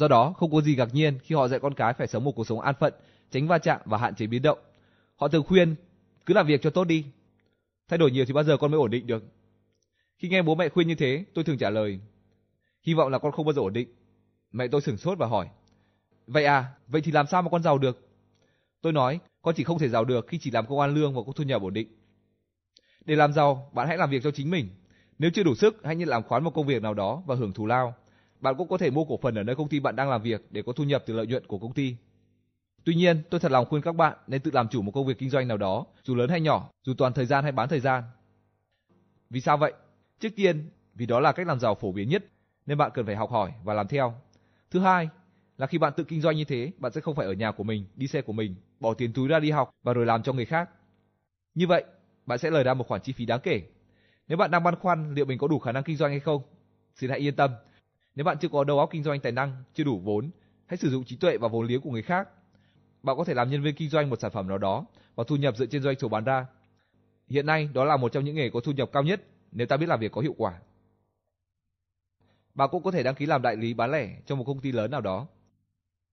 Do đó, không có gì ngạc nhiên khi họ dạy con cái phải sống một cuộc sống an phận, tránh va chạm và hạn chế biến động. Họ thường khuyên, cứ làm việc cho tốt đi. Thay đổi nhiều thì bao giờ con mới ổn định được? Khi nghe bố mẹ khuyên như thế, tôi thường trả lời, hy vọng là con không bao giờ ổn định. Mẹ tôi sửng sốt và hỏi, vậy à, vậy thì làm sao mà con giàu được? Tôi nói, con chỉ không thể giàu được khi chỉ làm công ăn lương và có thu nhập ổn định. Để làm giàu, bạn hãy làm việc cho chính mình. Nếu chưa đủ sức, hãy nhận làm khoán một công việc nào đó và hưởng thù lao. Bạn cũng có thể mua cổ phần ở nơi công ty bạn đang làm việc để có thu nhập từ lợi nhuận của công ty. Tuy nhiên, tôi thật lòng khuyên các bạn nên tự làm chủ một công việc kinh doanh nào đó, dù lớn hay nhỏ, dù toàn thời gian hay bán thời gian. Vì sao vậy? Trước tiên, vì đó là cách làm giàu phổ biến nhất, nên bạn cần phải học hỏi và làm theo. Thứ hai, là khi bạn tự kinh doanh như thế, bạn sẽ không phải ở nhà của mình, đi xe của mình, bỏ tiền túi ra đi học và rồi làm cho người khác. Như vậy, bạn sẽ lời ra một khoản chi phí đáng kể. Nếu bạn đang băn khoăn liệu mình có đủ khả năng kinh doanh hay không, xin hãy yên tâm. Nếu bạn chưa có đầu óc kinh doanh tài năng, chưa đủ vốn, hãy sử dụng trí tuệ và vốn liếng của người khác. Bạn có thể làm nhân viên kinh doanh một sản phẩm nào đó và thu nhập dựa trên doanh số bán ra. Hiện nay, đó là một trong những nghề có thu nhập cao nhất nếu ta biết làm việc có hiệu quả. Bạn cũng có thể đăng ký làm đại lý bán lẻ trong một công ty lớn nào đó.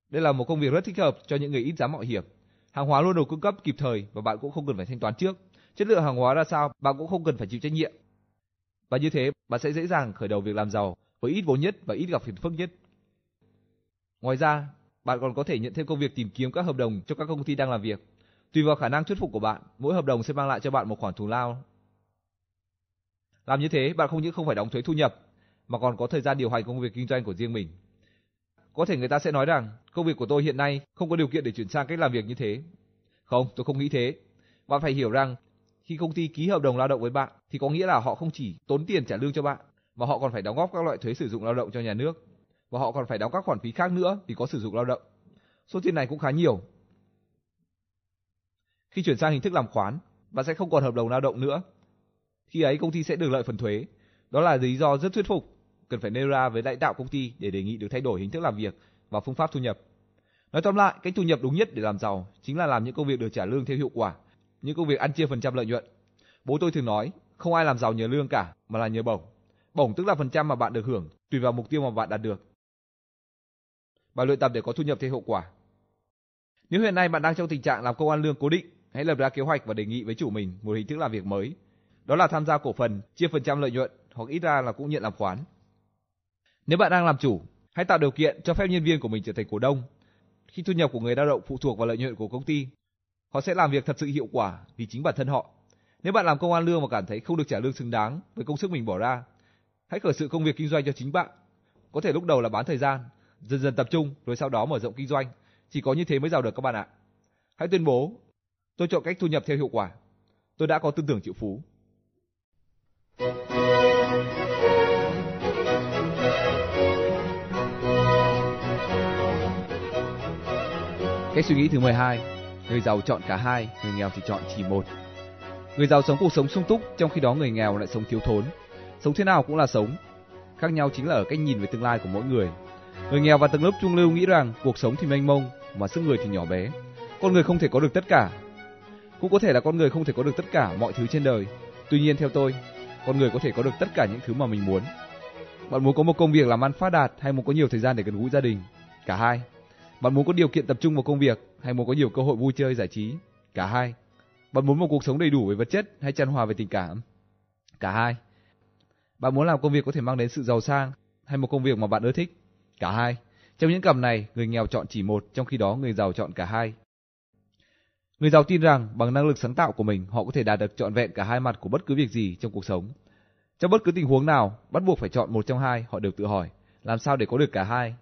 Đây là một công việc rất thích hợp cho những người ít dám mạo hiểm. Hàng hóa luôn được cung cấp kịp thời và bạn cũng không cần phải thanh toán trước. Chất lượng hàng hóa ra sao, bạn cũng không cần phải chịu trách nhiệm. Và như thế, bạn sẽ dễ dàng khởi đầu việc làm giàu với ít vốn nhất và ít gặp phiền phức nhất. Ngoài ra, bạn còn có thể nhận thêm công việc tìm kiếm các hợp đồng cho các công ty đang làm việc. Tùy vào khả năng thuyết phục của bạn, mỗi hợp đồng sẽ mang lại cho bạn một khoản thù lao. Làm như thế, bạn không những không phải đóng thuế thu nhập, mà còn có thời gian điều hành công việc kinh doanh của riêng mình. Có thể người ta sẽ nói rằng, công việc của tôi hiện nay không có điều kiện để chuyển sang cách làm việc như thế. Không, tôi không nghĩ thế. Bạn phải hiểu rằng, khi công ty ký hợp đồng lao động với bạn, thì có nghĩa là họ không chỉ tốn tiền trả lương cho bạn, mà họ còn phải đóng góp các loại thuế sử dụng lao động cho nhà nước. Và họ còn phải đóng các khoản phí khác nữa vì có sử dụng lao động. Số tiền này cũng khá nhiều. Khi chuyển sang hình thức làm khoán, bạn sẽ không còn hợp đồng lao động nữa. Khi ấy công ty sẽ được lợi phần thuế. Đó là lý do rất thuyết phục, cần phải nêu ra với lãnh đạo công ty để đề nghị được thay đổi hình thức làm việc và phương pháp thu nhập. Nói tóm lại, cách thu nhập đúng nhất để làm giàu chính là làm những công việc được trả lương theo hiệu quả, những công việc ăn chia phần trăm lợi nhuận. Bố tôi thường nói, không ai làm giàu nhờ lương cả, mà là nhờ bổng. Bổng tức là phần trăm mà bạn được hưởng, tùy vào mục tiêu mà bạn đạt được. Bạn luyện tập để có thu nhập theo hiệu quả. Nếu hiện nay bạn đang trong tình trạng làm công ăn lương cố định, hãy lập ra kế hoạch và đề nghị với chủ mình một hình thức làm việc mới. Đó là tham gia cổ phần, chia phần trăm lợi nhuận hoặc ít ra là cũng nhận làm khoán. Nếu bạn đang làm chủ, hãy tạo điều kiện cho phép nhân viên của mình trở thành cổ đông. Khi thu nhập của người lao động phụ thuộc vào lợi nhuận của công ty, họ sẽ làm việc thật sự hiệu quả vì chính bản thân họ. Nếu bạn làm công ăn lương mà cảm thấy không được trả lương xứng đáng với công sức mình bỏ ra, hãy khởi sự công việc kinh doanh cho chính bạn. Có thể lúc đầu là bán thời gian, dần dần tập trung rồi sau đó mở rộng kinh doanh. Chỉ có như thế mới giàu được các bạn ạ. Hãy tuyên bố, tôi chọn cách thu nhập theo hiệu quả. Tôi đã có tư tưởng triệu phú. Cách suy nghĩ thứ 12, người giàu chọn cả hai, người nghèo thì chọn chỉ một. Người giàu sống cuộc sống sung túc, trong khi đó người nghèo lại sống thiếu thốn. Sống thế nào cũng là sống. Khác nhau chính là ở cách nhìn về tương lai của mỗi người. Người nghèo và tầng lớp trung lưu nghĩ rằng cuộc sống thì mênh mông, mà sức người thì nhỏ bé. Con người không thể có được tất cả. Cũng có thể là con người không thể có được tất cả mọi thứ trên đời. Tuy nhiên theo tôi, con người có thể có được tất cả những thứ mà mình muốn. Bạn muốn có một công việc làm ăn phát đạt hay muốn có nhiều thời gian để gần gũi gia đình? Cả hai. Bạn muốn có điều kiện tập trung vào công việc hay muốn có nhiều cơ hội vui chơi giải trí? Cả hai. Bạn muốn một cuộc sống đầy đủ về vật chất hay chan hòa về tình cảm? Cả hai. Bạn muốn làm công việc có thể mang đến sự giàu sang hay một công việc mà bạn ưa thích? Cả hai. Trong những cặp này, người nghèo chọn chỉ một, trong khi đó người giàu chọn cả hai. Người giàu tin rằng bằng năng lực sáng tạo của mình, họ có thể đạt được trọn vẹn cả hai mặt của bất cứ việc gì trong cuộc sống. Trong bất cứ tình huống nào, bắt buộc phải chọn một trong hai, họ đều tự hỏi, làm sao để có được cả hai?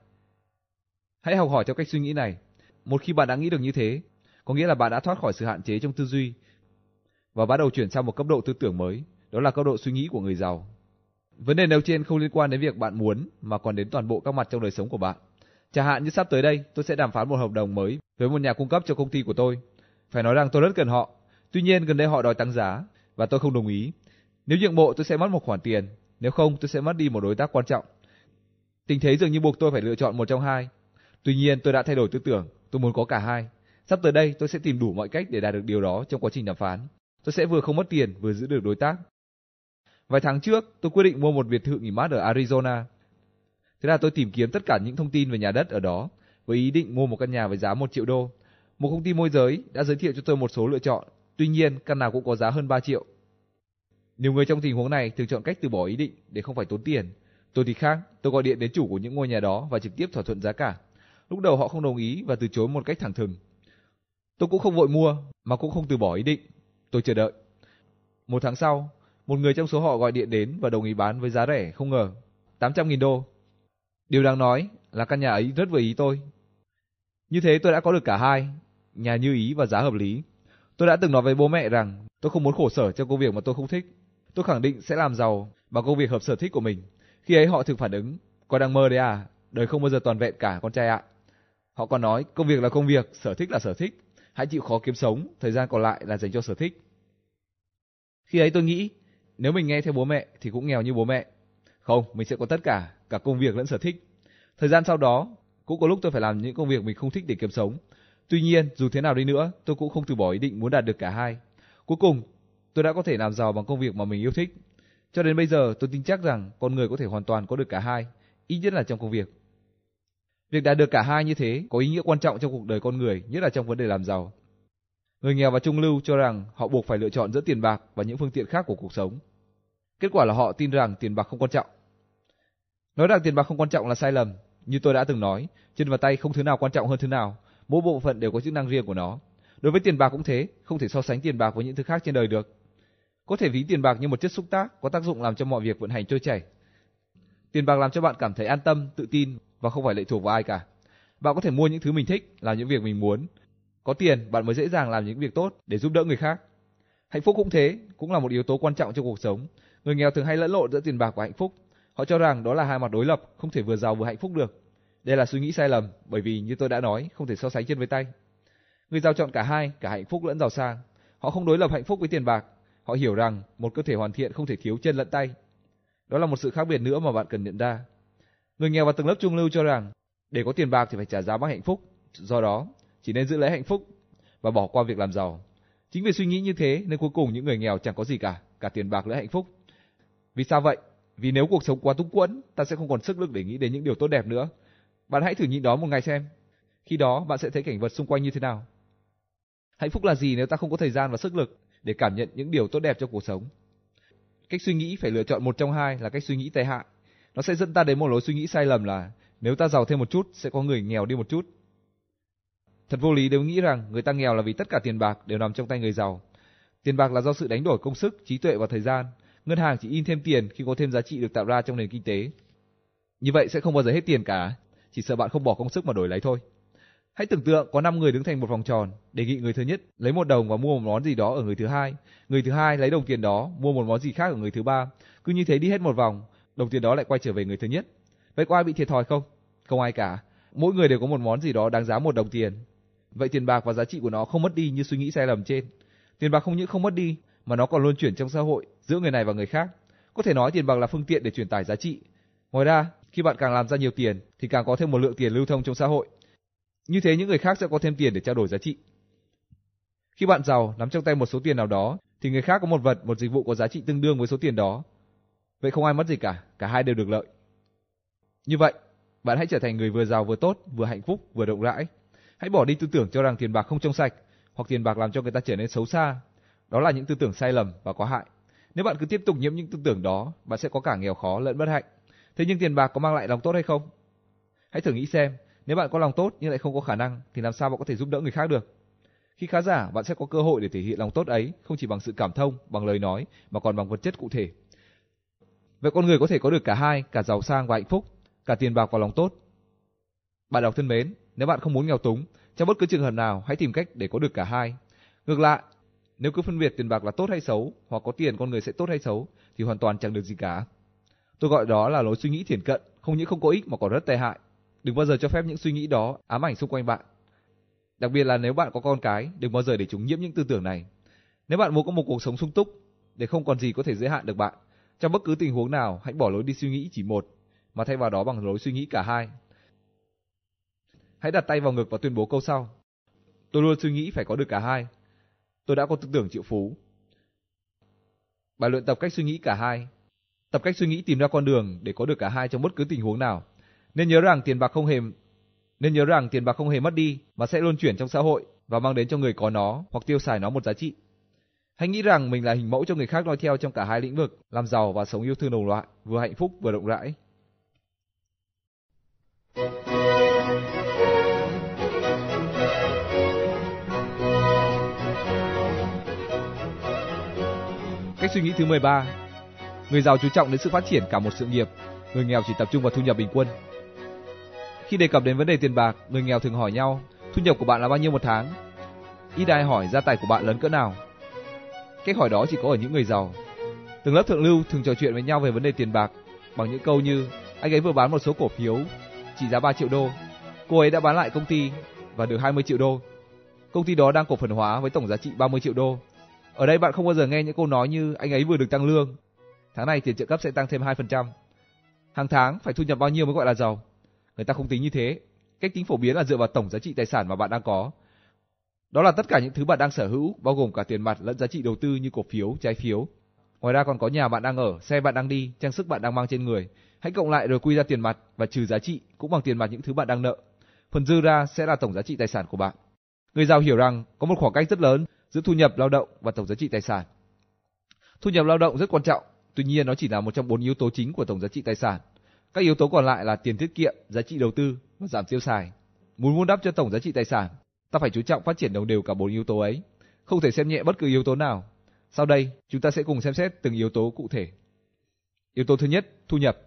Hãy học hỏi theo cách suy nghĩ này. Một khi bạn đã nghĩ được như thế, có nghĩa là bạn đã thoát khỏi sự hạn chế trong tư duy và bắt đầu chuyển sang một cấp độ tư tưởng mới, đó là cấp độ suy nghĩ của người giàu. Vấn đề nêu trên không liên quan đến việc bạn muốn mà còn đến toàn bộ các mặt trong đời sống của bạn. Chẳng hạn như sắp tới đây, tôi sẽ đàm phán một hợp đồng mới với một nhà cung cấp cho công ty của tôi. Phải nói rằng tôi rất cần họ. Tuy nhiên gần đây họ đòi tăng giá và tôi không đồng ý. Nếu nhượng bộ tôi sẽ mất một khoản tiền, nếu không tôi sẽ mất đi một đối tác quan trọng. Tình thế dường như buộc tôi phải lựa chọn một trong hai. Tuy nhiên tôi đã thay đổi tư tưởng, tôi muốn có cả hai. Sắp tới đây tôi sẽ tìm đủ mọi cách để đạt được điều đó trong quá trình đàm phán. Tôi sẽ vừa không mất tiền vừa giữ được đối tác. Vài tháng trước, tôi quyết định mua một biệt thự nghỉ mát ở Arizona. Thế là tôi tìm kiếm tất cả những thông tin về nhà đất ở đó với ý định mua một căn nhà với giá 1 triệu đô. Một công ty môi giới đã giới thiệu cho tôi một số lựa chọn, tuy nhiên căn nào cũng có giá hơn 3 triệu. Nhiều người trong tình huống này thường chọn cách từ bỏ ý định để không phải tốn tiền. Tôi thì khác, tôi gọi điện đến chủ của những ngôi nhà đó và trực tiếp thỏa thuận giá cả. Lúc đầu họ không đồng ý và từ chối một cách thẳng thừng. Tôi cũng không vội mua mà cũng không từ bỏ ý định. Tôi chờ đợi. Một tháng sau, một người trong số họ gọi điện đến và đồng ý bán với giá rẻ không ngờ, 800.000 đô. Điều đáng nói là căn nhà ấy rất vừa ý tôi. Như thế tôi đã có được cả hai, nhà như ý và giá hợp lý. Tôi đã từng nói với bố mẹ rằng tôi không muốn khổ sở trong công việc mà tôi không thích. Tôi khẳng định sẽ làm giàu bằng công việc hợp sở thích của mình. Khi ấy họ thường phản ứng, con đang mơ đấy à, đời không bao giờ toàn vẹn cả con trai ạ. Họ còn nói công việc là công việc, sở thích là sở thích. Hãy chịu khó kiếm sống, thời gian còn lại là dành cho sở thích. Khi ấy tôi nghĩ, nếu mình nghe theo bố mẹ thì cũng nghèo như bố mẹ. Không, mình sẽ có tất cả, cả công việc lẫn sở thích. Thời gian sau đó, cũng có lúc tôi phải làm những công việc mình không thích để kiếm sống. Tuy nhiên, dù thế nào đi nữa, tôi cũng không từ bỏ ý định muốn đạt được cả hai. Cuối cùng, tôi đã có thể làm giàu bằng công việc mà mình yêu thích. Cho đến bây giờ, tôi tin chắc rằng con người có thể hoàn toàn có được cả hai, ít nhất là trong công việc. Việc đạt được cả hai như thế có ý nghĩa quan trọng trong cuộc đời con người, nhất là trong vấn đề làm giàu. Người nghèo và trung lưu cho rằng họ buộc phải lựa chọn giữa tiền bạc và những phương tiện khác của cuộc sống. Kết quả là họ tin rằng tiền bạc không quan trọng. Nói rằng tiền bạc không quan trọng là sai lầm. Như tôi đã từng nói, chân và tay không thứ nào quan trọng hơn thứ nào, mỗi bộ phận đều có chức năng riêng của nó. Đối với tiền bạc cũng thế, không thể so sánh tiền bạc với những thứ khác trên đời được. Có thể ví tiền bạc như một chất xúc tác có tác dụng làm cho mọi việc vận hành trôi chảy. Tiền bạc làm cho bạn cảm thấy an tâm, tự tin và không phải lệ thuộc vào ai cả. Bạn có thể mua những thứ mình thích, làm những việc mình muốn. Có tiền, bạn mới dễ dàng làm những việc tốt để giúp đỡ người khác. Hạnh phúc cũng thế, cũng là một yếu tố quan trọng trong cuộc sống. Người nghèo thường hay lẫn lộn giữa tiền bạc và hạnh phúc. Họ cho rằng đó là hai mặt đối lập, không thể vừa giàu vừa hạnh phúc được. Đây là suy nghĩ sai lầm, bởi vì như tôi đã nói, không thể so sánh chân với tay. Người giàu chọn cả hai, cả hạnh phúc lẫn giàu sang. Họ không đối lập hạnh phúc với tiền bạc. Họ hiểu rằng một cơ thể hoàn thiện không thể thiếu chân lẫn tay. Đó là một sự khác biệt nữa mà bạn cần nhận ra. Người nghèo và tầng lớp trung lưu cho rằng để có tiền bạc thì phải trả giá bằng hạnh phúc, do đó chỉ nên giữ lấy hạnh phúc và bỏ qua việc làm giàu. Chính vì suy nghĩ như thế nên cuối cùng những người nghèo chẳng có gì cả, cả tiền bạc lẫn hạnh phúc. Vì sao vậy? Vì nếu cuộc sống quá túng quẫn, ta sẽ không còn sức lực để nghĩ đến những điều tốt đẹp nữa. Bạn hãy thử nhịn đói một ngày xem, khi đó bạn sẽ thấy cảnh vật xung quanh như thế nào. Hạnh phúc là gì nếu ta không có thời gian và sức lực để cảm nhận những điều tốt đẹp trong cuộc sống? Cách suy nghĩ phải lựa chọn một trong hai là cách suy nghĩ tệ hại. Nó sẽ dẫn ta đến một lối suy nghĩ sai lầm là nếu ta giàu thêm một chút sẽ có người nghèo đi một chút. Thật vô lý nếu nghĩ rằng người ta nghèo là vì tất cả tiền bạc đều nằm trong tay người giàu. Tiền bạc là do sự đánh đổi công sức, trí tuệ và thời gian. Ngân hàng chỉ in thêm tiền khi có thêm giá trị được tạo ra trong nền kinh tế. Như vậy sẽ không bao giờ hết tiền cả, chỉ sợ bạn không bỏ công sức mà đổi lấy thôi. Hãy tưởng tượng có 5 người đứng thành một vòng tròn, đề nghị người thứ nhất lấy 1 đồng và mua một món gì đó ở người thứ hai lấy đồng tiền đó mua một món gì khác ở người thứ ba, cứ như thế đi hết một vòng, đồng tiền đó lại quay trở về người thứ nhất. Vậy có ai bị thiệt thòi không? Không ai cả, mỗi người đều có một món gì đó đáng giá 1 đồng tiền. Vậy tiền bạc và giá trị của nó không mất đi như suy nghĩ sai lầm trên. Tiền bạc không những không mất đi mà nó còn luân chuyển trong xã hội, giữa người này và người khác. Có thể nói tiền bạc là phương tiện để truyền tải giá trị. Ngoài ra, khi bạn càng làm ra nhiều tiền thì càng có thêm một lượng tiền lưu thông trong xã hội. Như thế những người khác sẽ có thêm tiền để trao đổi giá trị. Khi bạn giàu nắm trong tay một số tiền nào đó thì người khác có một vật, một dịch vụ có giá trị tương đương với số tiền đó. Vậy không ai mất gì cả, cả hai đều được lợi. Như vậy, bạn hãy trở thành người vừa giàu vừa tốt, vừa hạnh phúc, vừa rộng rãi. Hãy bỏ đi tư tưởng cho rằng tiền bạc không trong sạch hoặc tiền bạc làm cho người ta trở nên xấu xa. Đó là những tư tưởng sai lầm và có hại. Nếu bạn cứ tiếp tục nhiễm những tư tưởng đó, bạn sẽ có cả nghèo khó lẫn bất hạnh. Thế nhưng tiền bạc có mang lại lòng tốt hay không? Hãy thử nghĩ xem, nếu bạn có lòng tốt nhưng lại không có khả năng thì làm sao bạn có thể giúp đỡ người khác được? Khi khá giả, bạn sẽ có cơ hội để thể hiện lòng tốt ấy không chỉ bằng sự cảm thông, bằng lời nói mà còn bằng vật chất cụ thể. Vậy con người có thể có được cả hai, cả giàu sang và hạnh phúc, cả tiền bạc và lòng tốt. Bạn đọc thân mến, nếu bạn không muốn nghèo túng, trong bất cứ trường hợp nào hãy tìm cách để có được cả hai. Ngược lại, nếu cứ phân biệt tiền bạc là tốt hay xấu, hoặc có tiền con người sẽ tốt hay xấu, thì hoàn toàn chẳng được gì cả. Tôi gọi đó là lối suy nghĩ thiển cận, không những không có ích mà còn rất tệ hại. Đừng bao giờ cho phép những suy nghĩ đó ám ảnh xung quanh bạn. Đặc biệt là nếu bạn có con cái, đừng bao giờ để chúng nhiễm những tư tưởng này. Nếu bạn muốn có một cuộc sống sung túc, để không còn gì có thể giới hạn được bạn, trong bất cứ tình huống nào hãy bỏ lối đi suy nghĩ chỉ một, mà thay vào đó bằng lối suy nghĩ cả hai. Hãy đặt tay vào ngực và tuyên bố câu sau: tôi luôn suy nghĩ phải có được cả hai. Tôi đã có tư tưởng triệu phú. Bài luyện tập cách suy nghĩ cả hai. Tập cách suy nghĩ tìm ra con đường để có được cả hai trong bất cứ tình huống nào. Nên nhớ rằng tiền bạc không hề mất đi mà sẽ luôn chuyển trong xã hội và mang đến cho người có nó hoặc tiêu xài nó một giá trị. Hãy nghĩ rằng mình là hình mẫu cho người khác noi theo trong cả hai lĩnh vực, làm giàu và sống yêu thương đồng loại, vừa hạnh phúc vừa rộng rãi. Cách suy nghĩ thứ 13. Người giàu chú trọng đến sự phát triển cả một sự nghiệp, người nghèo chỉ tập trung vào thu nhập bình quân. Khi đề cập đến vấn đề tiền bạc, người nghèo thường hỏi nhau, thu nhập của bạn là bao nhiêu một tháng? Ít ai hỏi gia tài của bạn lớn cỡ nào. Cách hỏi đó chỉ có ở những người giàu. Tầng lớp thượng lưu thường trò chuyện với nhau về vấn đề tiền bạc bằng những câu như: anh ấy vừa bán một số cổ phiếu trị giá 3 triệu đô, cô ấy đã bán lại công ty và được 20 triệu đô. Công ty đó đang cổ phần hóa với tổng giá trị 30 triệu đô. Ở đây bạn không bao giờ nghe những câu nói như: anh ấy vừa được tăng lương, tháng này tiền trợ cấp sẽ tăng thêm 2%. Hàng tháng phải thu nhập bao nhiêu mới gọi là giàu? Người ta không tính như thế. Cách tính phổ biến là dựa vào tổng giá trị tài sản mà bạn đang có. Đó là tất cả những thứ bạn đang sở hữu, bao gồm cả tiền mặt lẫn giá trị đầu tư như cổ phiếu, trái phiếu. Ngoài ra còn có nhà bạn đang ở, xe bạn đang đi, trang sức bạn đang mang trên người. Hãy cộng lại rồi quy ra tiền mặt và trừ giá trị cũng bằng tiền mặt những thứ bạn đang nợ. Phần dư ra sẽ là tổng giá trị tài sản của bạn. Người giàu hiểu rằng có một khoảng cách rất lớn giữa thu nhập lao động và tổng giá trị tài sản. Thu nhập lao động rất quan trọng, tuy nhiên nó chỉ là một trong 4 yếu tố chính của tổng giá trị tài sản. Các yếu tố còn lại là tiền tiết kiệm, giá trị đầu tư và giảm tiêu xài. Muốn vun đắp cho tổng giá trị tài sản, ta phải chú trọng phát triển đồng đều cả 4 yếu tố ấy, không thể xem nhẹ bất cứ yếu tố nào. Sau đây, chúng ta sẽ cùng xem xét từng yếu tố cụ thể. Yếu tố thứ nhất, thu nhập.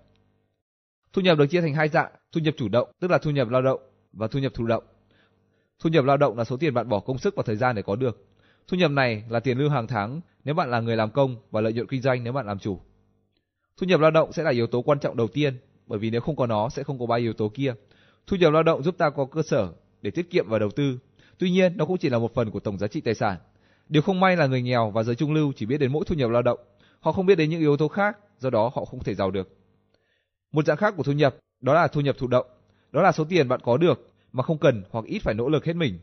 Thu nhập được chia thành hai dạng: thu nhập chủ động, tức là thu nhập lao động, và thu nhập thụ động. Thu nhập lao động là số tiền bạn bỏ công sức và thời gian để có được. Thu nhập này là tiền lương hàng tháng nếu bạn là người làm công và lợi nhuận kinh doanh nếu bạn làm chủ. Thu nhập lao động sẽ là yếu tố quan trọng đầu tiên, bởi vì nếu không có nó sẽ không có ba yếu tố kia. Thu nhập lao động giúp ta có cơ sở để tiết kiệm và đầu tư. Tuy nhiên, nó cũng chỉ là một phần của tổng giá trị tài sản. Điều không may là người nghèo và giới trung lưu chỉ biết đến mỗi thu nhập lao động, họ không biết đến những yếu tố khác, do đó họ không thể giàu được. Một dạng khác của thu nhập, đó là thu nhập thụ động. Đó là số tiền bạn có được mà không cần hoặc ít phải nỗ lực hết mình.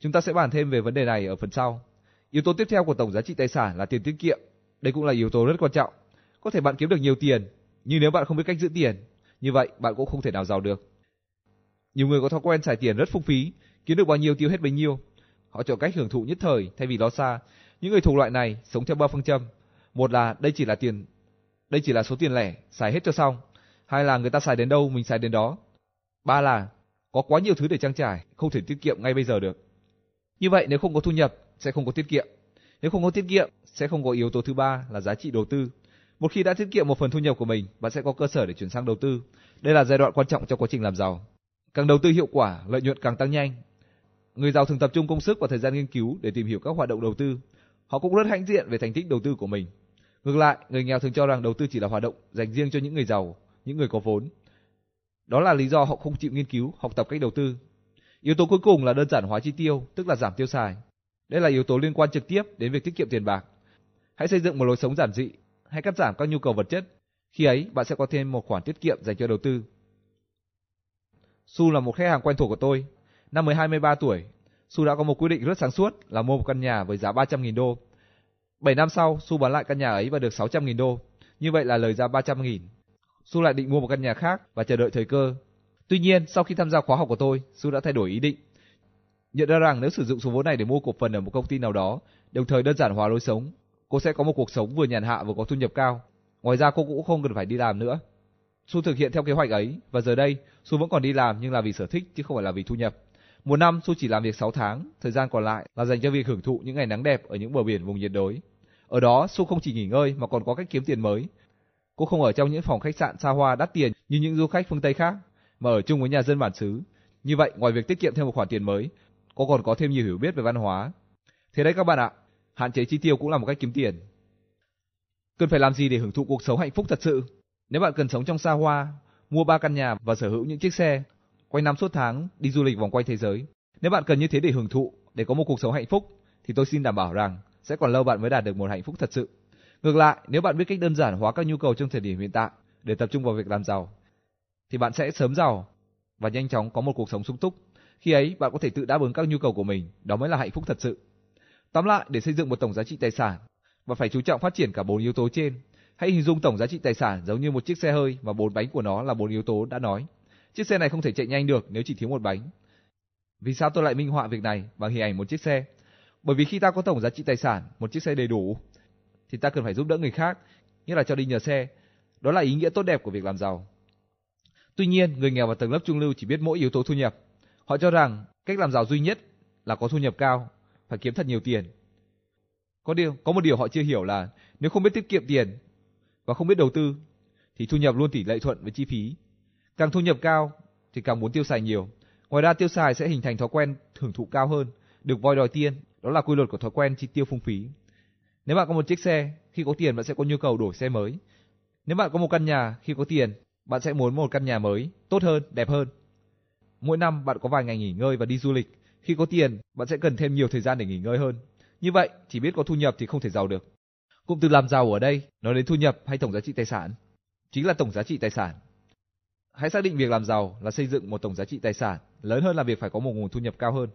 Chúng ta sẽ bàn thêm về vấn đề này ở phần sau. Yếu tố tiếp theo của tổng giá trị tài sản là tiền tiết kiệm. Đây cũng là yếu tố rất quan trọng. Có thể bạn kiếm được nhiều tiền, nhưng nếu bạn không biết cách giữ tiền, như vậy bạn cũng không thể nào giàu được. Nhiều người có thói quen xài tiền rất phung phí, kiếm được bao nhiêu tiêu hết bấy nhiêu. Họ chọn cách hưởng thụ nhất thời thay vì lo xa. Những người thuộc loại này sống theo ba phương châm: một là đây chỉ là số tiền lẻ, xài hết cho xong; hai là người ta xài đến đâu mình xài đến đó; ba là có quá nhiều thứ để trang trải, không thể tiết kiệm ngay bây giờ được. Như vậy nếu không có thu nhập sẽ không có tiết kiệm, nếu không có tiết kiệm sẽ không có yếu tố thứ ba là giá trị đầu tư. Một khi đã tiết kiệm một phần thu nhập của mình, bạn sẽ có cơ sở để chuyển sang đầu tư. Đây là giai đoạn quan trọng trong quá trình làm giàu. Càng đầu tư hiệu quả, lợi nhuận càng tăng nhanh. Người giàu thường tập trung công sức và thời gian nghiên cứu để tìm hiểu các hoạt động đầu tư. Họ cũng rất hãnh diện về thành tích đầu tư của mình. Ngược lại, người nghèo thường cho rằng đầu tư chỉ là hoạt động dành riêng cho những người giàu, những người có vốn. Đó là lý do họ không chịu nghiên cứu, học tập cách đầu tư. Yếu tố cuối cùng là đơn giản hóa chi tiêu, tức là giảm tiêu xài. Đây là yếu tố liên quan trực tiếp đến việc tiết kiệm tiền bạc. Hãy xây dựng một lối sống giản dị, hãy cắt giảm các nhu cầu vật chất. Khi ấy, bạn sẽ có thêm một khoản tiết kiệm dành cho đầu tư. Su là một khách hàng quen thuộc của tôi. Năm mới 23 tuổi, Su đã có một quyết định rất sáng suốt là mua một căn nhà với giá 300.000 đô. 7 năm sau, Su bán lại căn nhà ấy và được 600.000 đô. Như vậy là lời ra 300.000. Su lại định mua một căn nhà khác và chờ đợi thời cơ. Tuy nhiên, sau khi tham gia khóa học của tôi, Su đã thay đổi ý định. Nhận ra rằng nếu sử dụng số vốn này để mua cổ phần ở một công ty nào đó, đồng thời đơn giản hóa lối sống, cô sẽ có một cuộc sống vừa nhàn hạ vừa có thu nhập cao. Ngoài ra cô cũng không cần phải đi làm nữa. Su thực hiện theo kế hoạch ấy và giờ đây, Su vẫn còn đi làm nhưng là vì sở thích chứ không phải là vì thu nhập. Một năm Su chỉ làm việc 6 tháng, thời gian còn lại là dành cho việc hưởng thụ những ngày nắng đẹp ở những bờ biển vùng nhiệt đới. Ở đó, Su không chỉ nghỉ ngơi mà còn có cách kiếm tiền mới. Cô không ở trong những phòng khách sạn xa hoa đắt tiền như những du khách phương Tây khác, mà ở chung với nhà dân bản xứ. Như vậy, ngoài việc tiết kiệm thêm một khoản tiền mới, cô còn có thêm nhiều hiểu biết về văn hóa. Thế đấy các bạn ạ, hạn chế chi tiêu cũng là một cách kiếm tiền. Cần phải làm gì để hưởng thụ cuộc sống hạnh phúc thật sự? Nếu bạn cần sống trong xa hoa, mua 3 căn nhà và sở hữu những chiếc xe, quanh năm suốt tháng đi du lịch vòng quanh thế giới, nếu bạn cần như thế để hưởng thụ, để có một cuộc sống hạnh phúc, thì tôi xin đảm bảo rằng sẽ còn lâu bạn mới đạt được một hạnh phúc thật sự. Ngược lại, nếu bạn biết cách đơn giản hóa các nhu cầu trong thời điểm hiện tại để tập trung vào việc làm giàu, thì bạn sẽ sớm giàu và nhanh chóng có một cuộc sống sung túc. Khi ấy, bạn có thể tự đáp ứng các nhu cầu của mình, đó mới là hạnh phúc thật sự. Tóm lại, để xây dựng một tổng giá trị tài sản, bạn phải chú trọng phát triển cả 4 yếu tố trên. Hãy hình dung tổng giá trị tài sản giống như một chiếc xe hơi và 4 bánh của nó là 4 yếu tố đã nói. Chiếc xe này không thể chạy nhanh được nếu chỉ thiếu một bánh. Vì sao tôi lại minh họa việc này bằng hình ảnh một chiếc xe? Bởi vì khi ta có tổng giá trị tài sản một chiếc xe đầy đủ, thì ta cần phải giúp đỡ người khác, như là cho đi nhờ xe. Đó là ý nghĩa tốt đẹp của việc làm giàu. Tuy nhiên, người nghèo và tầng lớp trung lưu chỉ biết mỗi yếu tố thu nhập. Họ cho rằng cách làm giàu duy nhất là có thu nhập cao, phải kiếm thật nhiều tiền. Có một điều họ chưa hiểu là nếu không biết tiết kiệm tiền và không biết đầu tư, thì thu nhập luôn tỷ lệ thuận với chi phí. Càng thu nhập cao thì càng muốn tiêu xài nhiều. Ngoài ra, tiêu xài sẽ hình thành thói quen hưởng thụ cao hơn, được voi đòi tiên. Đó là quy luật của thói quen chi tiêu phung phí. Nếu bạn có một chiếc xe, khi có tiền bạn sẽ có nhu cầu đổi xe mới. Nếu bạn có một căn nhà, khi có tiền bạn sẽ muốn một căn nhà mới, tốt hơn, đẹp hơn. Mỗi năm bạn có vài ngày nghỉ ngơi và đi du lịch. Khi có tiền bạn sẽ cần thêm nhiều thời gian để nghỉ ngơi hơn. Như vậy, chỉ biết có thu nhập thì không thể giàu được. Cụm từ làm giàu ở đây nói đến thu nhập hay tổng giá trị tài sản, chính là tổng giá trị tài sản. Hãy xác định việc làm giàu là xây dựng một tổng giá trị tài sản lớn hơn là việc phải có một nguồn thu nhập cao hơn.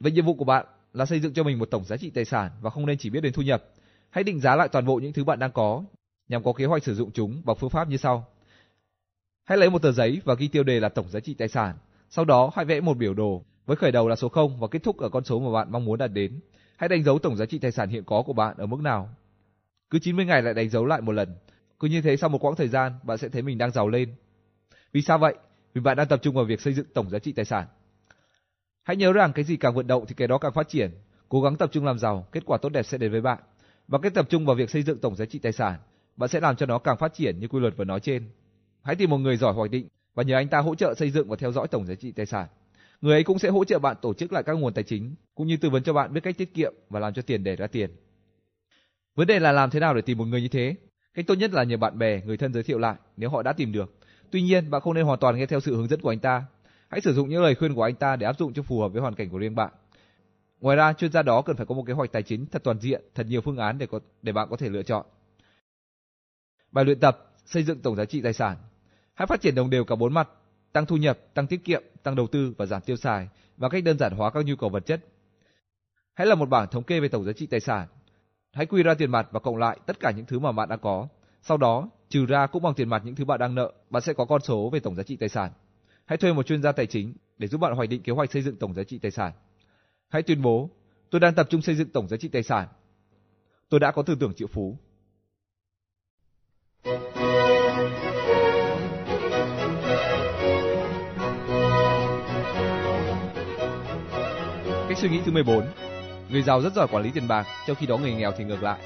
Vậy nhiệm vụ của bạn là xây dựng cho mình một tổng giá trị tài sản và không nên chỉ biết đến thu nhập. Hãy định giá lại toàn bộ những thứ bạn đang có nhằm có kế hoạch sử dụng chúng bằng phương pháp như sau. Hãy lấy một tờ giấy và ghi tiêu đề là tổng giá trị tài sản. Sau đó hãy vẽ một biểu đồ với khởi đầu là số 0 và kết thúc ở con số mà bạn mong muốn đạt đến. Hãy đánh dấu tổng giá trị tài sản hiện có của bạn ở mức nào. Cứ 90 ngày lại đánh dấu lại một lần. Cứ như thế, sau một quãng thời gian bạn sẽ thấy mình đang giàu lên. Vì sao vậy? Vì bạn đang tập trung vào việc xây dựng tổng giá trị tài sản. Hãy nhớ rằng cái gì càng vận động thì cái đó càng phát triển. Cố gắng tập trung làm giàu, kết quả tốt đẹp sẽ đến với bạn. Bằng cách tập trung vào việc xây dựng tổng giá trị tài sản, bạn sẽ làm cho nó càng phát triển như quy luật vừa nói trên. Hãy tìm một người giỏi hoạch định và nhờ anh ta hỗ trợ xây dựng và theo dõi tổng giá trị tài sản. Người ấy cũng sẽ hỗ trợ bạn tổ chức lại các nguồn tài chính, cũng như tư vấn cho bạn biết cách tiết kiệm và làm cho tiền để ra tiền. Vấn đề là làm thế nào để tìm một người như thế? Cách tốt nhất là nhờ bạn bè, người thân giới thiệu lại nếu họ đã tìm được. Tuy nhiên, bạn không nên hoàn toàn nghe theo sự hướng dẫn của anh ta. Hãy sử dụng những lời khuyên của anh ta để áp dụng cho phù hợp với hoàn cảnh của riêng bạn. Ngoài ra, chuyên gia đó cần phải có một kế hoạch tài chính thật toàn diện, thật nhiều phương án để bạn có thể lựa chọn. Bài luyện tập xây dựng tổng giá trị tài sản. Hãy phát triển đồng đều cả bốn mặt: tăng thu nhập, tăng tiết kiệm, tăng đầu tư và giảm tiêu xài, và cách đơn giản hóa các nhu cầu vật chất. Hãy làm một bảng thống kê về tổng giá trị tài sản. Hãy quy ra tiền mặt và cộng lại tất cả những thứ mà bạn đã có. Sau đó, trừ ra cũng bằng tiền mặt những thứ bạn đang nợ, bạn sẽ có con số về tổng giá trị tài sản. Hãy thuê một chuyên gia tài chính để giúp bạn hoạch định kế hoạch xây dựng tổng giá trị tài sản. Hãy tuyên bố, tôi đang tập trung xây dựng tổng giá trị tài sản. Tôi đã có tư tưởng triệu phú. Cách suy nghĩ thứ 14. Người giàu rất giỏi quản lý tiền bạc, trong khi đó người nghèo thì ngược lại.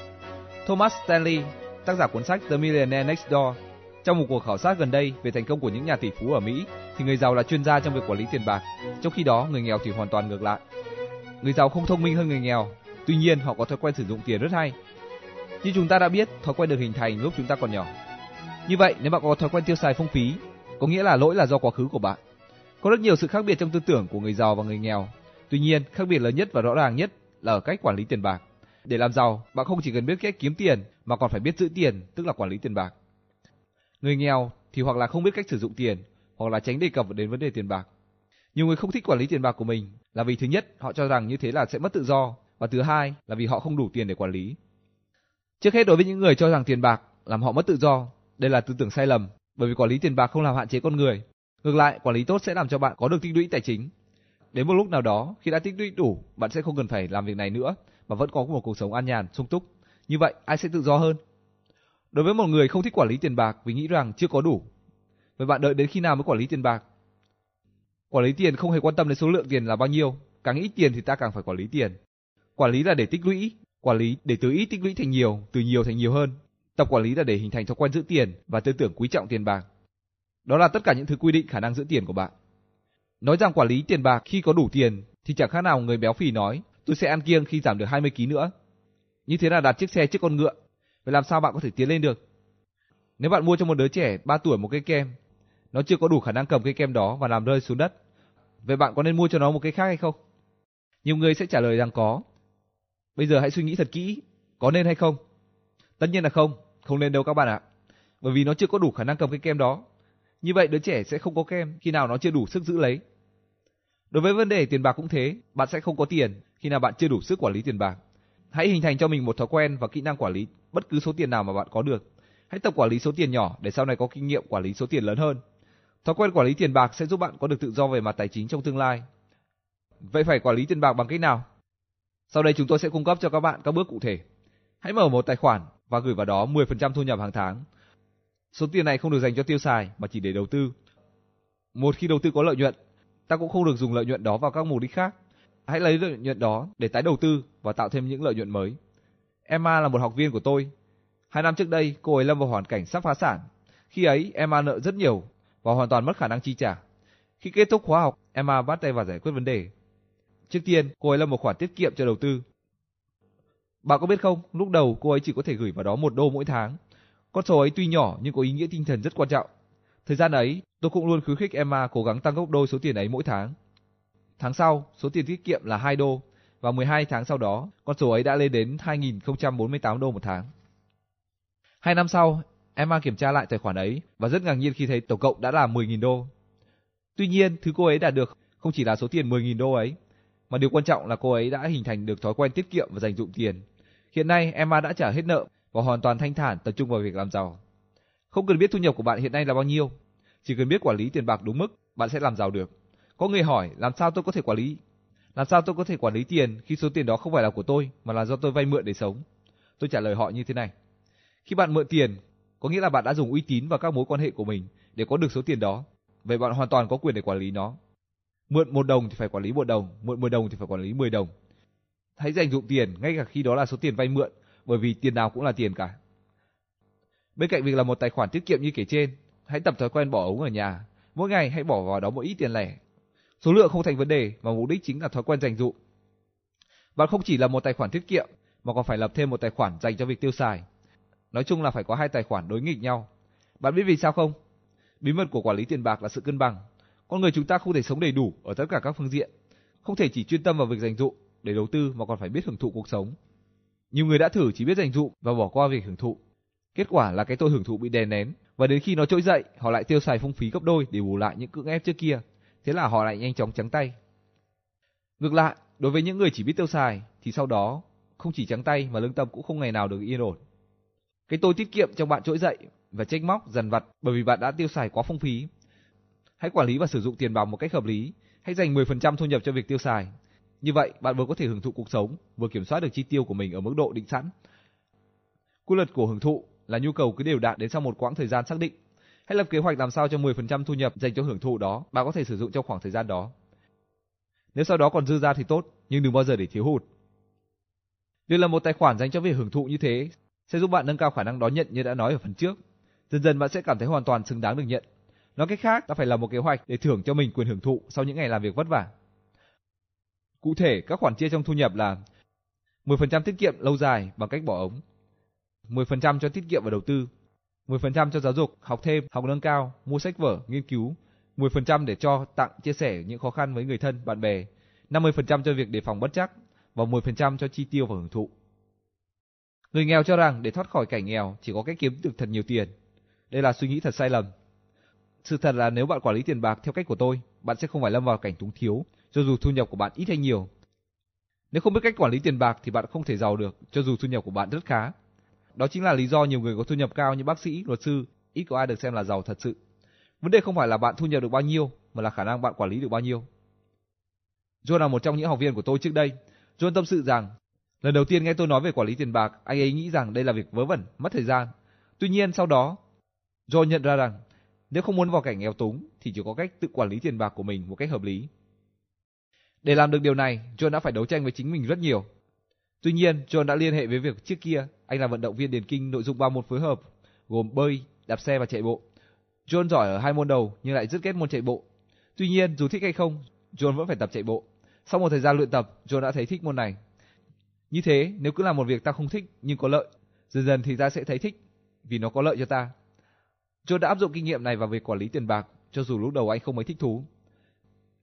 Thomas Stanley, tác giả cuốn sách The Millionaire Next Door, trong một cuộc khảo sát gần đây về thành công của những nhà tỷ phú ở Mỹ, thì người giàu là chuyên gia trong việc quản lý tiền bạc, trong khi đó người nghèo thì hoàn toàn ngược lại. Người giàu không thông minh hơn người nghèo, tuy nhiên họ có thói quen sử dụng tiền rất hay. Như chúng ta đã biết, thói quen được hình thành lúc chúng ta còn nhỏ. Như vậy, nếu bạn có thói quen tiêu xài phung phí, có nghĩa là lỗi là do quá khứ của bạn. Có rất nhiều sự khác biệt trong tư tưởng của người giàu và người nghèo. Tuy nhiên, khác biệt lớn nhất và rõ ràng nhất là ở cách quản lý tiền bạc. Để làm giàu, bạn không chỉ cần biết cách kiếm tiền mà còn phải biết giữ tiền, tức là quản lý tiền bạc. Người nghèo thì hoặc là không biết cách sử dụng tiền, hoặc là tránh đề cập đến vấn đề tiền bạc. Nhiều người không thích quản lý tiền bạc của mình là vì thứ nhất, họ cho rằng như thế là sẽ mất tự do, và thứ hai là vì họ không đủ tiền để quản lý. Trước hết, đối với những người cho rằng tiền bạc làm họ mất tự do, đây là tư tưởng sai lầm, bởi vì quản lý tiền bạc không làm hạn chế con người. Ngược lại, quản lý tốt sẽ làm cho bạn có được tích lũy tài chính. Đến một lúc nào đó, khi đã tích lũy đủ, bạn sẽ không cần phải làm việc này nữa mà vẫn có một cuộc sống an nhàn, sung túc. Như vậy, ai sẽ tự do hơn? Đối với một người không thích quản lý tiền bạc vì nghĩ rằng chưa có đủ, vậy bạn đợi đến khi nào mới quản lý tiền bạc? Quản lý tiền không hề quan tâm đến số lượng tiền là bao nhiêu, càng ít tiền thì ta càng phải quản lý tiền. Quản lý là để tích lũy, quản lý để từ ít tích lũy thành nhiều, từ nhiều thành nhiều hơn. Tập quản lý là để hình thành thói quen giữ tiền và tư tưởng quý trọng tiền bạc. Đó là tất cả những thứ quy định khả năng giữ tiền của bạn. Nói rằng quản lý tiền bạc khi có đủ tiền thì chẳng khác nào người béo phì nói, tôi sẽ ăn kiêng khi giảm được 20 kg nữa. Như thế là đặt chiếc xe trước con ngựa. Vậy làm sao bạn có thể tiến lên được? Nếu bạn mua cho một đứa trẻ 3 tuổi một cây kem, nó chưa có đủ khả năng cầm cây kem đó và làm rơi xuống đất. Vậy bạn có nên mua cho nó một cây khác hay không? Nhiều người sẽ trả lời rằng có. Bây giờ hãy suy nghĩ thật kỹ, có nên hay không? Tất nhiên là không, không nên đâu các bạn ạ. Bởi vì nó chưa có đủ khả năng cầm cây kem đó. Như vậy đứa trẻ sẽ không có kem khi nào nó chưa đủ sức giữ lấy. Đối với vấn đề tiền bạc cũng thế, bạn sẽ không có tiền khi nào bạn chưa đủ sức quản lý tiền bạc. Hãy hình thành cho mình một thói quen và kỹ năng quản lý bất cứ số tiền nào mà bạn có được. Hãy tập quản lý số tiền nhỏ để sau này có kinh nghiệm quản lý số tiền lớn hơn. Thói quen quản lý tiền bạc sẽ giúp bạn có được tự do về mặt tài chính trong tương lai. Vậy phải quản lý tiền bạc bằng cách nào? Sau đây chúng tôi sẽ cung cấp cho các bạn các bước cụ thể. Hãy mở một tài khoản và gửi vào đó 10% thu nhập hàng tháng. Số tiền này không được dành cho tiêu xài mà chỉ để đầu tư. Một khi đầu tư có lợi nhuận, ta cũng không được dùng lợi nhuận đó vào các mục đích khác. Hãy lấy lợi nhuận đó để tái đầu tư và tạo thêm những lợi nhuận mới. Emma là một học viên của tôi. 2 năm trước đây, cô ấy lâm vào hoàn cảnh sắp phá sản. Khi ấy, Emma nợ rất nhiều và hoàn toàn mất khả năng chi trả. Khi kết thúc khóa học, Emma bắt tay vào giải quyết vấn đề. Trước tiên, cô ấy lập một khoản tiết kiệm cho đầu tư. Bạn có biết không, lúc đầu cô ấy chỉ có thể gửi vào đó $1 mỗi tháng. Con số ấy tuy nhỏ nhưng có ý nghĩa tinh thần rất quan trọng. Thời gian ấy, tôi cũng luôn khuyến khích Emma cố gắng tăng gấp đôi số tiền ấy mỗi tháng. Tháng sau, số tiền tiết kiệm là $2 và 12 tháng sau đó, con số ấy đã lên đến $2.048 một tháng. 2 năm sau, Emma kiểm tra lại tài khoản ấy và rất ngạc nhiên khi thấy tổng cộng đã là $10.000. Tuy nhiên, thứ cô ấy đạt được không chỉ là số tiền $10.000 ấy, mà điều quan trọng là cô ấy đã hình thành được thói quen tiết kiệm và dành dụm tiền. Hiện nay, Emma đã trả hết nợ và hoàn toàn thanh thản tập trung vào việc làm giàu. Không cần biết thu nhập của bạn hiện nay là bao nhiêu, chỉ cần biết quản lý tiền bạc đúng mức, bạn sẽ làm giàu được. Có người hỏi, làm sao tôi có thể quản lý tiền khi số tiền đó không phải là của tôi mà là do tôi vay mượn để sống? Tôi trả lời họ như thế này: khi bạn mượn tiền, có nghĩa là bạn đã dùng uy tín và các mối quan hệ của mình để có được số tiền đó. Vậy bạn hoàn toàn có quyền để quản lý nó. Mượn $1 thì phải quản lý $1, mượn $10 thì phải quản lý $10. Hãy dành dụm tiền ngay cả khi đó là số tiền vay mượn, bởi vì tiền nào cũng là tiền cả. Bên cạnh việc là một tài khoản tiết kiệm như kể trên, hãy tập thói quen bỏ ống ở nhà. Mỗi ngày hãy bỏ vào đó một ít tiền lẻ. Số lượng không thành vấn đề mà mục đích chính là thói quen dành dụm. Bạn không chỉ là một tài khoản tiết kiệm mà còn phải lập thêm một tài khoản dành cho việc tiêu xài. Nói chung là phải có 2 tài khoản đối nghịch nhau. Bạn biết vì sao không? Bí mật của quản lý tiền bạc là sự cân bằng. Con người chúng ta không thể sống đầy đủ ở tất cả các phương diện, không thể chỉ chuyên tâm vào việc dành dụm để đầu tư mà còn phải biết hưởng thụ cuộc sống. Nhiều người đã thử chỉ biết dành dụm và bỏ qua việc hưởng thụ. Kết quả là cái tôi hưởng thụ bị đè nén, và đến khi nó trỗi dậy, họ lại tiêu xài phung phí gấp đôi để bù lại những cưỡng ép trước kia. Thế là họ lại nhanh chóng trắng tay. Ngược lại, đối với những người chỉ biết tiêu xài thì sau đó không chỉ trắng tay mà lương tâm cũng không ngày nào được yên ổn. Cái tôi tiết kiệm trong bạn trỗi dậy và trách móc dằn vặt bởi vì bạn đã tiêu xài quá phung phí. Hãy quản lý và sử dụng tiền bạc một cách hợp lý. Hãy dành 10% thu nhập cho việc tiêu xài. Như vậy, bạn vừa có thể hưởng thụ cuộc sống, vừa kiểm soát được chi tiêu của mình ở mức độ định sẵn. Quy luật của hưởng thụ là nhu cầu cứ đều đặn đến sau một quãng thời gian xác định. Hãy lập kế hoạch làm sao cho 10% thu nhập dành cho hưởng thụ đó bạn có thể sử dụng trong khoảng thời gian đó. Nếu sau đó còn dư ra thì tốt, nhưng đừng bao giờ để thiếu hụt. Việc là một tài khoản dành cho việc hưởng thụ như thế sẽ giúp bạn nâng cao khả năng đón nhận như đã nói ở phần trước. Dần dần bạn sẽ cảm thấy hoàn toàn xứng đáng được nhận. Nói cách khác, ta phải làm một kế hoạch để thưởng cho mình quyền hưởng thụ sau những ngày làm việc vất vả. Cụ thể, các khoản chia trong thu nhập là 10% tiết kiệm lâu dài bằng cách bỏ ống, 10% cho tiết kiệm và đầu tư, 10% cho giáo dục, học thêm, học nâng cao, mua sách vở, nghiên cứu, 10% để cho, tặng, chia sẻ những khó khăn với người thân, bạn bè, 50% cho việc đề phòng bất trắc và 10% cho chi tiêu và hưởng thụ. Người nghèo cho rằng để thoát khỏi cảnh nghèo chỉ có cách kiếm được thật nhiều tiền. Đây là suy nghĩ thật sai lầm. Sự thật là nếu bạn quản lý tiền bạc theo cách của tôi, bạn sẽ không phải lâm vào cảnh túng thiếu, cho dù thu nhập của bạn ít hay nhiều. Nếu không biết cách quản lý tiền bạc thì bạn không thể giàu được, cho dù thu nhập của bạn rất khá. Đó chính là lý do nhiều người có thu nhập cao như bác sĩ, luật sư, ít có ai được xem là giàu thật sự. Vấn đề không phải là bạn thu nhập được bao nhiêu, mà là khả năng bạn quản lý được bao nhiêu. John là một trong những học viên của tôi trước đây. John tâm sự rằng, lần đầu tiên nghe tôi nói về quản lý tiền bạc, anh ấy nghĩ rằng đây là việc vớ vẩn, mất thời gian. Tuy nhiên sau đó, John nhận ra rằng, nếu không muốn vào cảnh nghèo túng thì chỉ có cách tự quản lý tiền bạc của mình một cách hợp lý. Để làm được điều này, John đã phải đấu tranh với chính mình rất nhiều. Tuy nhiên, John đã liên hệ với việc trước kia anh là vận động viên điền kinh nội dung 3 môn phối hợp gồm bơi, đạp xe và chạy bộ. John giỏi ở 2 môn đầu nhưng lại rất ghét môn chạy bộ. Tuy nhiên, dù thích hay không, John vẫn phải tập chạy bộ. Sau một thời gian luyện tập, John đã thấy thích môn này. Như thế, nếu cứ làm một việc ta không thích nhưng có lợi, dần dần thì ta sẽ thấy thích vì nó có lợi cho ta. John đã áp dụng kinh nghiệm này vào việc quản lý tiền bạc, cho dù lúc đầu anh không mấy thích thú.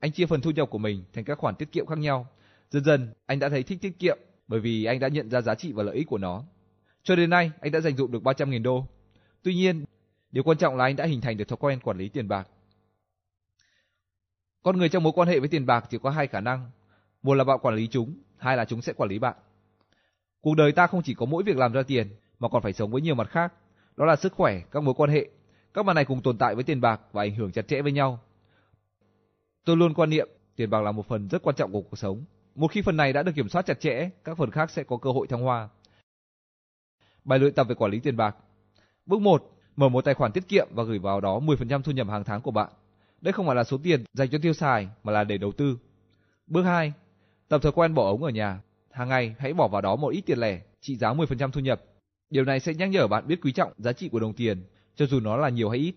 Anh chia phần thu nhập của mình thành các khoản tiết kiệm khác nhau. Dần dần, anh đã thấy thích tiết kiệm bởi vì anh đã nhận ra giá trị và lợi ích của nó. Cho đến nay, anh đã dành dụm được $300.000. Tuy nhiên, điều quan trọng là anh đã hình thành được thói quen quản lý tiền bạc. Con người trong mối quan hệ với tiền bạc chỉ có 2 khả năng. Một là bạn quản lý chúng, 2 là chúng sẽ quản lý bạn. Cuộc đời ta không chỉ có mỗi việc làm ra tiền mà còn phải sống với nhiều mặt khác. Đó là sức khỏe, các mối quan hệ, Các mặt này cùng tồn tại với tiền bạc và ảnh hưởng chặt chẽ với nhau. Tôi luôn quan niệm tiền bạc là một phần rất quan trọng của cuộc sống. Một khi phần này đã được kiểm soát chặt chẽ, các phần khác sẽ có cơ hội thăng hoa. Bài luyện tập về quản lý tiền bạc. Bước 1. Mở một tài khoản tiết kiệm và gửi vào đó 10% thu nhập hàng tháng của bạn. Đây không phải là số tiền dành cho tiêu xài mà là để đầu tư. Bước 2. Tập thói quen bỏ ống ở nhà. Hàng ngày hãy bỏ vào đó một ít tiền lẻ trị giá 10% thu nhập. Điều này sẽ nhắc nhở bạn biết quý trọng giá trị của đồng tiền, cho dù nó là nhiều hay ít.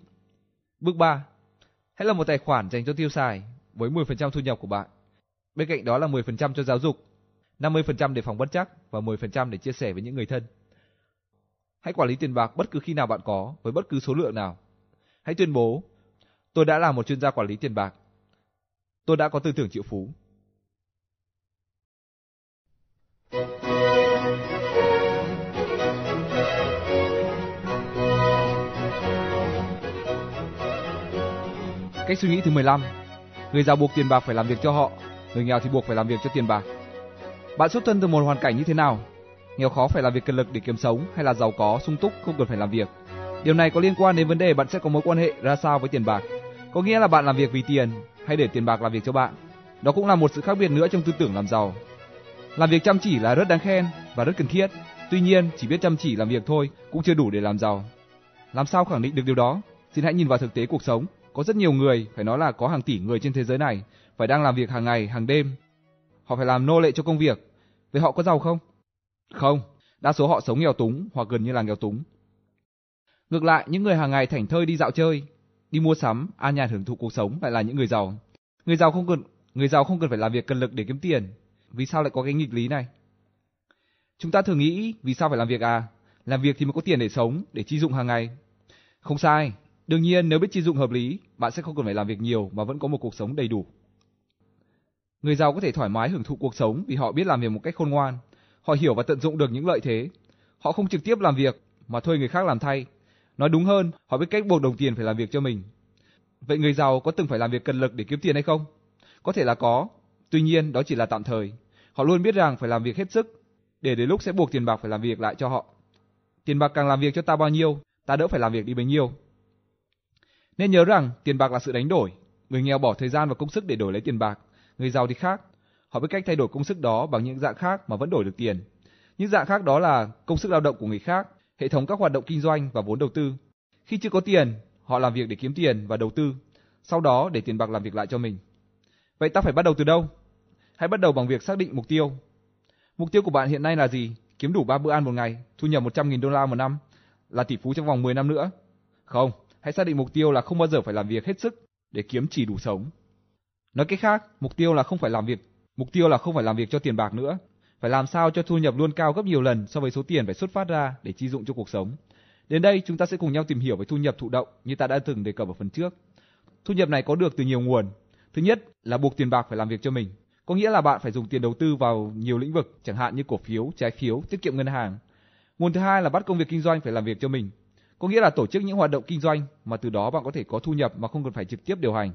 Bước 3. Hãy lập một tài khoản dành cho tiêu xài với 10% thu nhập của bạn. Bên cạnh đó là 10% cho giáo dục, 50% để phòng bất trắc và 10% để chia sẻ với những người thân. Hãy quản lý tiền bạc bất cứ khi nào bạn có, với bất cứ số lượng nào. Hãy tuyên bố, tôi đã là một chuyên gia quản lý tiền bạc. Tôi đã có tư tưởng triệu phú. Cách suy nghĩ thứ 15. Người giàu buộc tiền bạc phải làm việc cho họ, người nghèo thì buộc phải làm việc cho tiền bạc. Bạn xuất thân từ một hoàn cảnh như thế nào? Nghèo khó phải làm việc cật lực để kiếm sống, hay là giàu có, sung túc, không cần phải làm việc? Điều này có liên quan đến vấn đề bạn sẽ có mối quan hệ ra sao với tiền bạc. Có nghĩa là bạn làm việc vì tiền, hay để tiền bạc làm việc cho bạn. Đó cũng là một sự khác biệt nữa trong tư tưởng làm giàu. Làm việc chăm chỉ là rất đáng khen và rất cần thiết. Tuy nhiên, chỉ biết chăm chỉ làm việc thôi cũng chưa đủ để làm giàu. Làm sao khẳng định được điều đó? Xin hãy nhìn vào thực tế cuộc sống. Có rất nhiều người, phải nói là có hàng tỷ người trên thế giới này, phải đang làm việc hàng ngày, hàng đêm. Họ phải làm nô lệ cho công việc. Vậy họ có giàu không? Không, đa số họ sống nghèo túng hoặc gần như là nghèo túng. Ngược lại, những người hàng ngày thảnh thơi đi dạo chơi, đi mua sắm, an nhàn hưởng thụ cuộc sống lại là những người giàu. Người giàu không cần phải làm việc cật lực để kiếm tiền. Vì sao lại có cái nghịch lý này? Chúng ta thường nghĩ vì sao phải làm việc à? Làm việc thì mới có tiền để sống, để chi dụng hàng ngày. Không sai. Đương nhiên, nếu biết chi dụng hợp lý, bạn sẽ không cần phải làm việc nhiều mà vẫn có một cuộc sống đầy đủ. Người giàu có thể thoải mái hưởng thụ cuộc sống vì họ biết làm việc một cách khôn ngoan. Họ hiểu và tận dụng được những lợi thế. Họ không trực tiếp làm việc mà thuê người khác làm thay. Nói đúng hơn, họ biết cách buộc đồng tiền phải làm việc cho mình. Vậy người giàu có từng phải làm việc cật lực để kiếm tiền hay không? Có thể là có, tuy nhiên đó chỉ là tạm thời. Họ luôn biết rằng phải làm việc hết sức, để đến lúc sẽ buộc tiền bạc phải làm việc lại cho họ. Tiền bạc càng làm việc cho ta bao nhiêu, ta đỡ phải làm việc đi bấy nhiêu. Nên nhớ rằng tiền bạc là sự đánh đổi. Người nghèo bỏ thời gian và công sức để đổi lấy tiền bạc. Người giàu thì khác. Họ biết cách thay đổi công sức đó bằng những dạng khác mà vẫn đổi được tiền. Những dạng khác đó là công sức lao động của người khác, hệ thống các hoạt động kinh doanh và vốn đầu tư. Khi chưa có tiền, họ làm việc để kiếm tiền và đầu tư. Sau đó để tiền bạc làm việc lại cho mình. Vậy ta phải bắt đầu từ đâu? Hãy bắt đầu bằng việc xác định mục tiêu. Mục tiêu của bạn hiện nay là gì? Kiếm đủ 3 bữa ăn một ngày, thu nhập $100,000 một năm, là tỷ phú trong vòng 10 năm nữa. Không. Hãy xác định mục tiêu là không bao giờ phải làm việc hết sức để kiếm chỉ đủ sống. Nói cách khác, mục tiêu là không phải làm việc cho tiền bạc nữa. Phải làm sao cho thu nhập luôn cao gấp nhiều lần so với số tiền phải xuất phát ra để chi dụng cho cuộc sống. Đến đây chúng ta sẽ cùng nhau tìm hiểu về thu nhập thụ động như ta đã từng đề cập ở phần trước. Thu nhập này có được từ nhiều nguồn. Thứ nhất là buộc tiền bạc phải làm việc cho mình. Có nghĩa là bạn phải dùng tiền đầu tư vào nhiều lĩnh vực, chẳng hạn như cổ phiếu, trái phiếu, tiết kiệm ngân hàng. Nguồn thứ hai là bắt công việc kinh doanh phải làm việc cho mình. Có nghĩa là tổ chức những hoạt động kinh doanh mà từ đó bạn có thể có thu nhập mà không cần phải trực tiếp điều hành.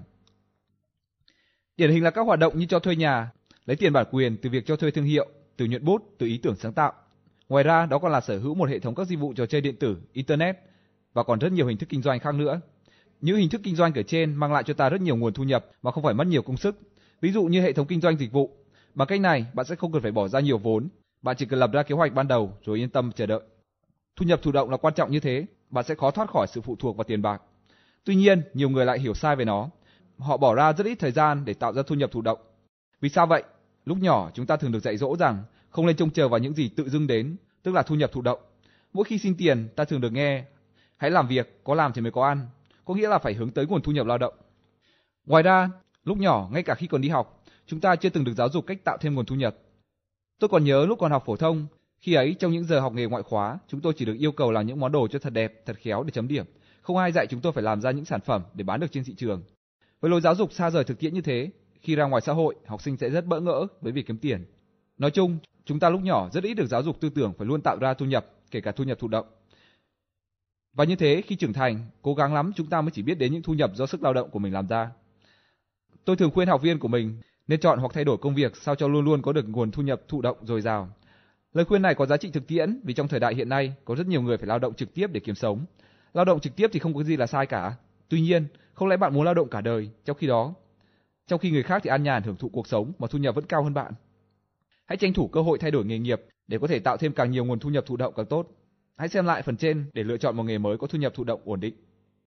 Điển hình là các hoạt động như cho thuê nhà, lấy tiền bản quyền từ việc cho thuê thương hiệu, từ nhuận bút, từ ý tưởng sáng tạo. Ngoài ra, đó còn là sở hữu một hệ thống các dịch vụ trò chơi điện tử, Internet và còn rất nhiều hình thức kinh doanh khác nữa. Những hình thức kinh doanh kể trên mang lại cho ta rất nhiều nguồn thu nhập mà không phải mất nhiều công sức. Ví dụ như hệ thống kinh doanh dịch vụ. Bằng cách này, bạn sẽ không cần phải bỏ ra nhiều vốn. Bạn chỉ cần lập ra kế hoạch ban đầu rồi yên tâm chờ đợi. Thu nhập thụ động là quan trọng như thế. Bạn sẽ khó thoát khỏi sự phụ thuộc vào tiền bạc. Tuy nhiên, nhiều người lại hiểu sai về nó. Họ bỏ ra rất ít thời gian để tạo ra thu nhập thụ động. Vì sao vậy? Lúc nhỏ chúng ta thường được dạy dỗ rằng không nên trông chờ vào những gì tự dưng đến, tức là thu nhập thụ động. Mỗi khi xin tiền, ta thường được nghe hãy làm việc, có làm thì mới có ăn, có nghĩa là phải hướng tới nguồn thu nhập lao động. Ngoài ra, lúc nhỏ ngay cả khi còn đi học, chúng ta chưa từng được giáo dục cách tạo thêm nguồn thu nhập. Tôi còn nhớ lúc còn học phổ thông. Khi ấy, trong những giờ học nghề ngoại khóa, chúng tôi chỉ được yêu cầu làm những món đồ cho thật đẹp, thật khéo để chấm điểm. Không ai dạy chúng tôi phải làm ra những sản phẩm để bán được trên thị trường. Với lối giáo dục xa rời thực tiễn như thế, khi ra ngoài xã hội, học sinh sẽ rất bỡ ngỡ với việc kiếm tiền. Nói chung, chúng ta lúc nhỏ rất ít được giáo dục tư tưởng phải luôn tạo ra thu nhập, kể cả thu nhập thụ động. Và như thế, khi trưởng thành, cố gắng lắm chúng ta mới chỉ biết đến những thu nhập do sức lao động của mình làm ra. Tôi thường khuyên học viên của mình nên chọn hoặc thay đổi công việc sao cho luôn luôn có được nguồn thu nhập thụ động dồi dào. Lời khuyên này có giá trị thực tiễn vì trong thời đại hiện nay có rất nhiều người phải lao động trực tiếp để kiếm sống. Lao động trực tiếp thì không có gì là sai cả. Tuy nhiên, không lẽ bạn muốn lao động cả đời, trong khi người khác thì an nhàn hưởng thụ cuộc sống mà thu nhập vẫn cao hơn bạn? Hãy tranh thủ cơ hội thay đổi nghề nghiệp để có thể tạo thêm càng nhiều nguồn thu nhập thụ động càng tốt. Hãy xem lại phần trên để lựa chọn một nghề mới có thu nhập thụ động ổn định.